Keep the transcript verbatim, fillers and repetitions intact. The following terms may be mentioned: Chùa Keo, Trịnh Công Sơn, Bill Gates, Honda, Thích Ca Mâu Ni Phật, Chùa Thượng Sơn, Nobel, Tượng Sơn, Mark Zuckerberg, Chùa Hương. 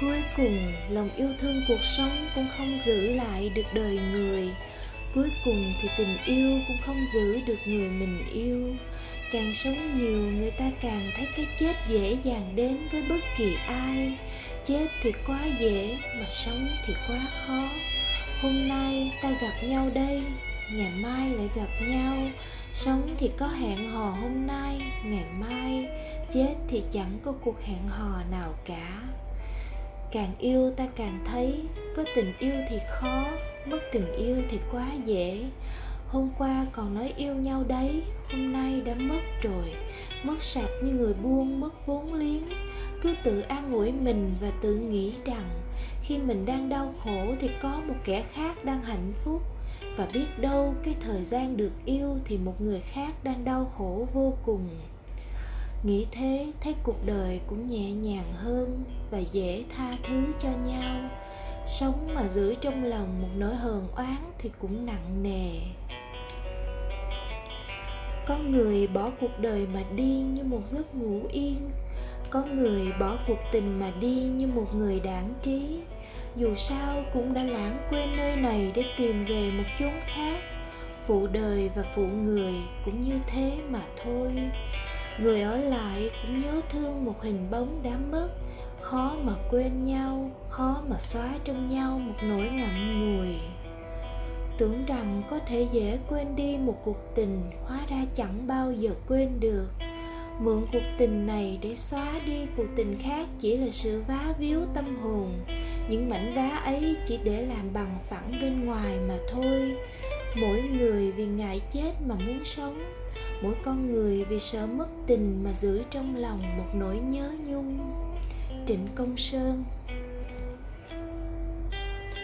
Cuối cùng lòng yêu thương cuộc sống cũng không giữ lại được đời người. Cuối cùng thì tình yêu cũng không giữ được người mình yêu. Càng sống nhiều người ta càng thấy cái chết dễ dàng đến với bất kỳ ai. Chết thì quá dễ mà sống thì quá khó. Hôm nay ta gặp nhau đây, ngày mai lại gặp nhau. Sống thì có hẹn hò hôm nay, ngày mai. Chết thì chẳng có cuộc hẹn hò nào cả. Càng yêu ta càng thấy, có tình yêu thì khó, mất tình yêu thì quá dễ. Hôm qua còn nói yêu nhau đấy, hôm nay đã mất rồi. Mất sạch như người buôn, mất vốn liếng. Cứ tự an ủi mình và tự nghĩ rằng khi mình đang đau khổ thì có một kẻ khác đang hạnh phúc. Và biết đâu cái thời gian được yêu thì một người khác đang đau khổ vô cùng. Nghĩ thế thấy cuộc đời cũng nhẹ nhàng hơn và dễ tha thứ cho nhau. Sống mà giữ trong lòng một nỗi hờn oán thì cũng nặng nề. Có người bỏ cuộc đời mà đi như một giấc ngủ yên. Có người bỏ cuộc tình mà đi như một người đãng trí. Dù sao cũng đã lãng quên nơi này để tìm về một chốn khác. Phụ đời và phụ người cũng như thế mà thôi. Người ở lại cũng nhớ thương một hình bóng đã mất. Khó mà quên nhau, khó mà xóa trong nhau một nỗi ngậm ngùi. Tưởng rằng có thể dễ quên đi một cuộc tình, hóa ra chẳng bao giờ quên được. Mượn cuộc tình này để xóa đi cuộc tình khác chỉ là sự vá víu tâm hồn. Những mảnh vá ấy chỉ để làm bằng phẳng bên ngoài mà thôi. Mỗi người vì ngại chết mà muốn sống. Mỗi con người vì sợ mất tình mà giữ trong lòng một nỗi nhớ nhung. Trịnh Công Sơn.